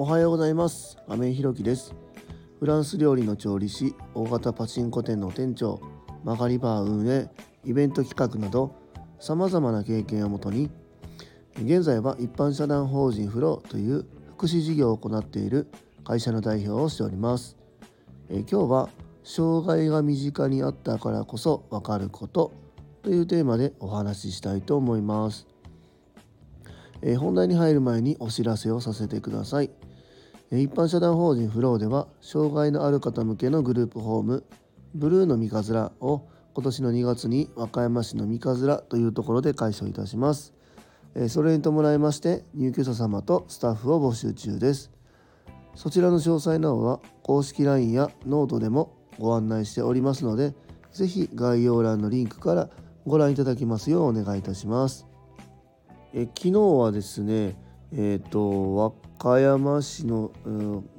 おはようございます。雨井ひろきです。フランス料理の調理師、大型パチンコ店の店長、曲がりバー運営、イベント企画などさまざまな経験をもとに、現在は一般社団法人フローという福祉事業を行っている会社の代表をしております。今日は障害が身近にあったからこそ分かることというテーマでお話ししたいと思います。本題に入る前にお知らせをさせてください。一般社団法人フローでは、障害のある方向けのグループホームブルーのみかずらを今年の2月に和歌山市のみかずらというところで開所いたします。それに伴いまして入居者様とスタッフを募集中です。そちらの詳細などは公式 LINE やノートでもご案内しておりますので、ぜひ概要欄のリンクからご覧いただきますようお願いいたします。昨日はですね、和歌山市の、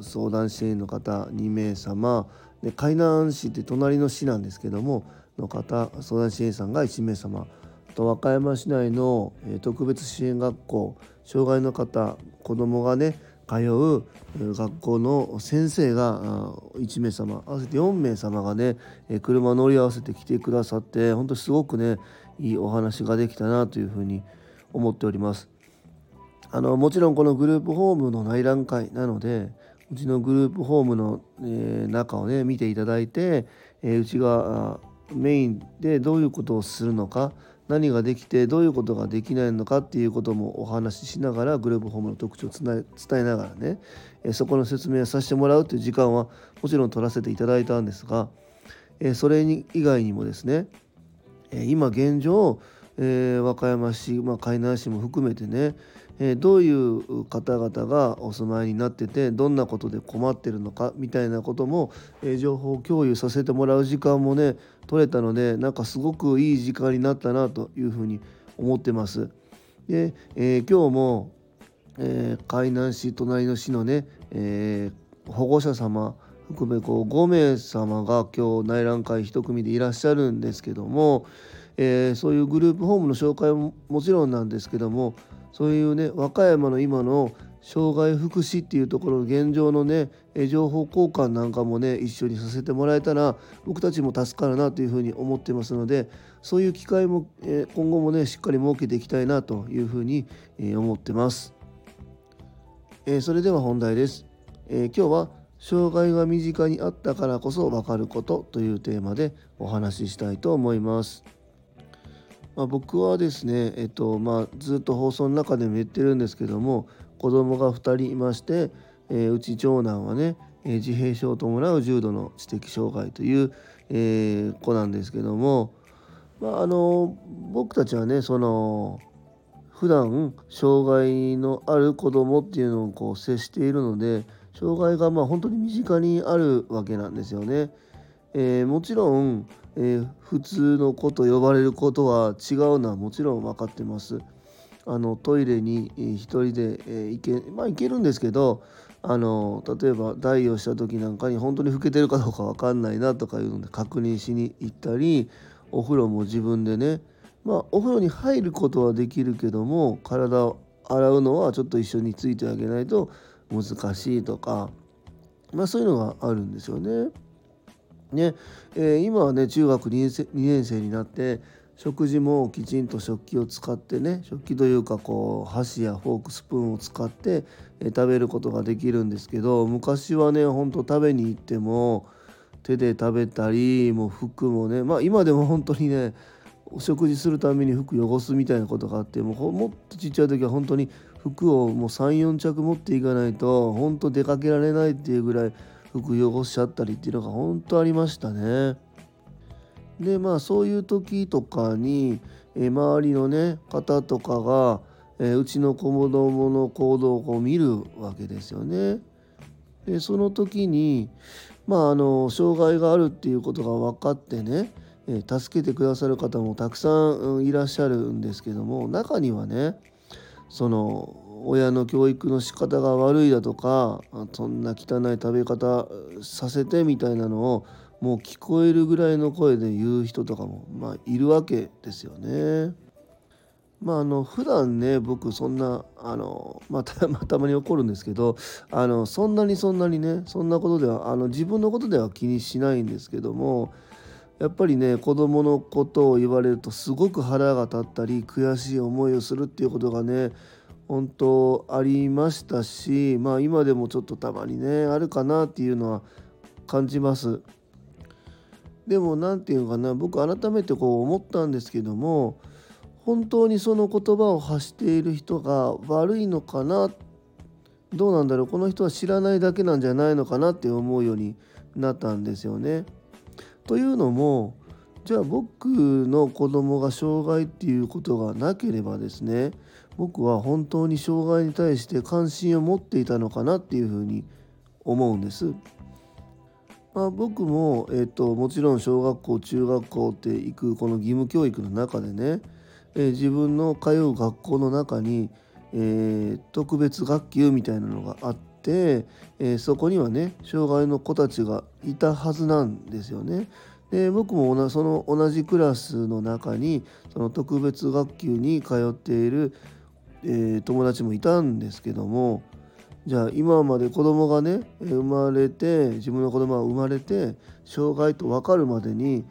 相談支援の方2名様で、海南市って隣の市なんですけどもの方、相談支援さんが1名様と、和歌山市内の特別支援学校、障害の方、子どもがね通う学校の先生が1名様、合わせて4名様がね車乗り合わせて来てくださって、本当にすごくねいいお話ができたなというふうに思っております。もちろんこのグループホームの内覧会なので、うちのグループホームの、中をね見ていただいて、うちがメインでどういうことをするのか、何ができてどういうことができないのかっていうこともお話ししながら、グループホームの特徴を伝えながらね、そこの説明をさせてもらうっていう時間はもちろん取らせていただいたんですが、それ以外にもですね、今現状和歌山市、海南市も含めてね、どういう方々がお住まいになってて、どんなことで困ってるのかみたいなことも、情報共有させてもらう時間もね取れたので、なんかすごくいい時間になったなというふうに思ってます。で、今日も、海南市隣の市のね、保護者様含め5名様が今日内覧会1組でいらっしゃるんですけども、そういうグループホームの紹介ももちろんなんですけども、そういうね和歌山の今の障害福祉っていうところの現状のね情報交換なんかもね一緒にさせてもらえたら、僕たちも助かるなというふうに思ってますので、そういう機会も、今後もねしっかり設けていきたいなというふうに、思ってます。それでは本題です。今日は障害が身近にあったからこそ分かることというテーマでお話ししたいと思います。僕はですね、ずっと放送の中でも言ってるんですけども、子供が2人いまして、うち長男はね、自閉症を伴う重度の知的障害という、子なんですけども、僕たちはね普段障害のある子供っていうのを接しているので、障害が本当に身近にあるわけなんですよね。もちろん、普通の子と呼ばれる子とは違うのはもちろん分かってます。トイレに一人で、行けるんですけど、例えば代をした時なんかに本当に老けてるかどうか分かんないなとかいうので確認しに行ったり、お風呂も自分でね、お風呂に入ることはできるけども、体を洗うのはちょっと一緒についてあげないと難しいとか、そういうのがあるんですよね。今はね中学2年生になって、食事もきちんと食器を使ってね、食器というか箸やフォーク、スプーンを使って、食べることができるんですけど、昔はねほんと食べに行っても手で食べたり、もう服もね、今でも本当にねお食事するために服汚すみたいなことがあって、もっとちっちゃい時は本当に服をもう 3,4 着持っていかないと本当出かけられないっていうぐらい服汚しちゃったりっていうのが本当ありましたね。でそういう時とかに、周りのね方とかが、うちの子供の行動を見るわけですよね。でその時に障害があるっていうことが分かってね、助けてくださる方もたくさんいらっしゃるんですけども、中にはね親の教育の仕方が悪いだとか、そんな汚い食べ方させてみたいなのをもう聞こえるぐらいの声で言う人とかもいるわけですよね。普段ね、僕そんなたまに怒るんですけど、そんなにね、そんなことでは自分のことでは気にしないんですけども、やっぱりね、子供のことを言われるとすごく腹が立ったり悔しい思いをするっていうことがね、本当ありましたし、今でもちょっとたまにねあるかなっていうのは感じます。でも僕改めて思ったんですけども、本当にその言葉を発している人が悪いのかな、どうなんだろう、この人は知らないだけなんじゃないのかなって思うようになったんですよね。というのも、じゃあ僕の子供が障害っていうことがなければですね、僕は本当に障害に対して関心を持っていたのかなっていうふうに思うんです。僕も、もちろん小学校中学校って行くこの義務教育の中でね、自分の通う学校の中に、特別学級みたいなのがあって、そこにはね障害の子たちがいたはずなんですよね。で、僕もその同じクラスの中にその特別学級に通っている、友達もいたんですけども、じゃあ今まで子供がね生まれて、自分の子供が生まれて障害と分かるまでに、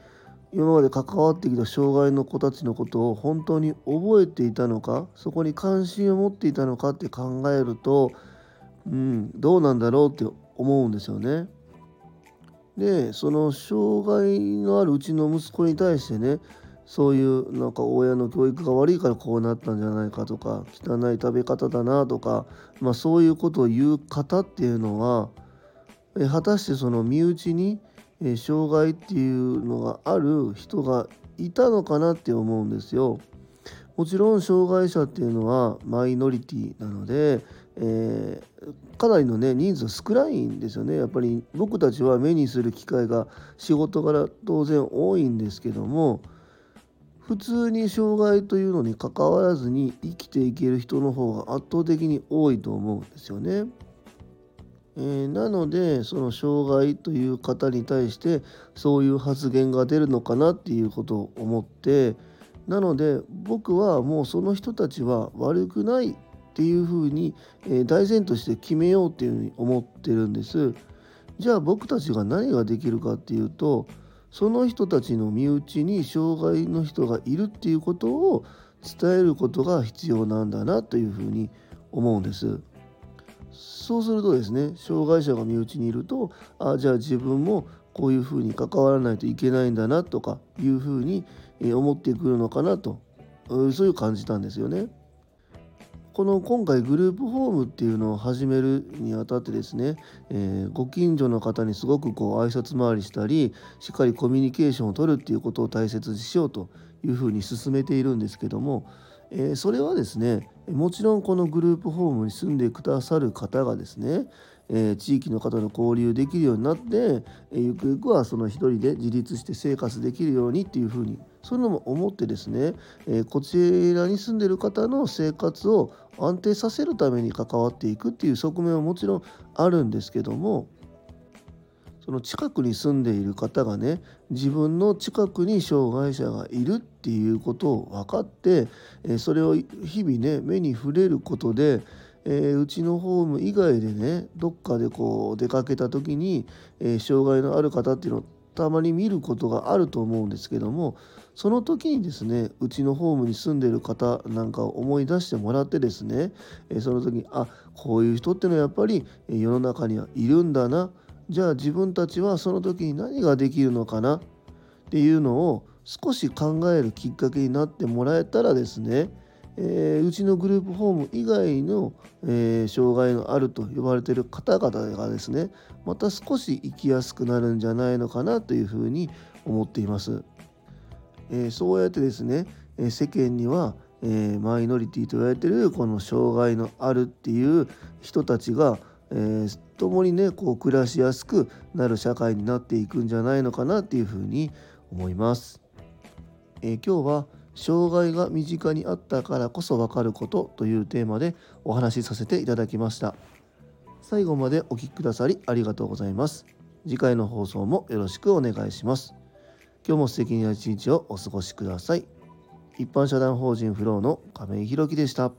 今まで関わってきた障害の子たちのことを本当に覚えていたのか、そこに関心を持っていたのかって考えると、どうなんだろうって思うんですよね。で、その障害のあるうちの息子に対してね、そういう親の教育が悪いからこうなったんじゃないかとか、汚い食べ方だなとか、そういうことを言う方っていうのは、果たしてその身内に障害っていうのがある人がいたのかなって思うんですよ。もちろん障害者っていうのはマイノリティなので、かなりのね人数少ないんですよね。やっぱり僕たちは目にする機会が仕事から当然多いんですけども、普通に障害というのに関わらずに生きていける人の方が圧倒的に多いと思うんですよね。なので、その障害という方に対してそういう発言が出るのかなっていうことを思って、なので僕はもうその人たちは悪くないっていうふうに大前提として決めようっていうふうに思ってるんです。じゃあ僕たちが何ができるかっていうと、その人たちの身内に障害の人がいるっていうことを伝えることが必要なんだなというふうに思うんです。そうするとですね、障害者が身内にいると、じゃあ自分もこういうふうに関わらないといけないんだなとかいうふうに思ってくるのかなと、そういう感じたんですよね。今回グループホームっていうのを始めるにあたってですね、ご近所の方にすごく挨拶回りしたり、しっかりコミュニケーションを取るっていうことを大切にしようというふうに進めているんですけども、それはですね、もちろんこのグループホームに住んでくださる方がですね、地域の方と交流できるようになって、ゆくゆくはその一人で自立して生活できるようにっていうふうに、そういうのも思ってですね、こちらに住んでいる方の生活を安定させるために関わっていくっていう側面はもちろんあるんですけども、その近くに住んでいる方がね、自分の近くに障害者がいるっていうことを分かって、それを日々ね目に触れることで、うちのホーム以外でね、どっかで出かけた時に、障害のある方っていうのをたまに見ることがあると思うんですけども、その時にですね、うちのホームに住んでいる方なんかを思い出してもらってですね、その時にこういう人ってのはやっぱり世の中にはいるんだな、じゃあ自分たちはその時に何ができるのかなっていうのを少し考えるきっかけになってもらえたらですね、うちのグループホーム以外の、障害のあると呼ばれている方々がですね、また少し生きやすくなるんじゃないのかなというふうに思っています。そうやってですね、世間には、マイノリティと言われているこの障害のあるっていう人たちが共にね暮らしやすくなる社会になっていくんじゃないのかなっていうふうに思います。今日は障害が身近にあったからこそ分かることというテーマでお話しさせていただきました。最後までお聞きくださりありがとうございます。次回の放送もよろしくお願いします。今日も素敵な一日をお過ごしください。一般社団法人フローの亀井宏樹でした。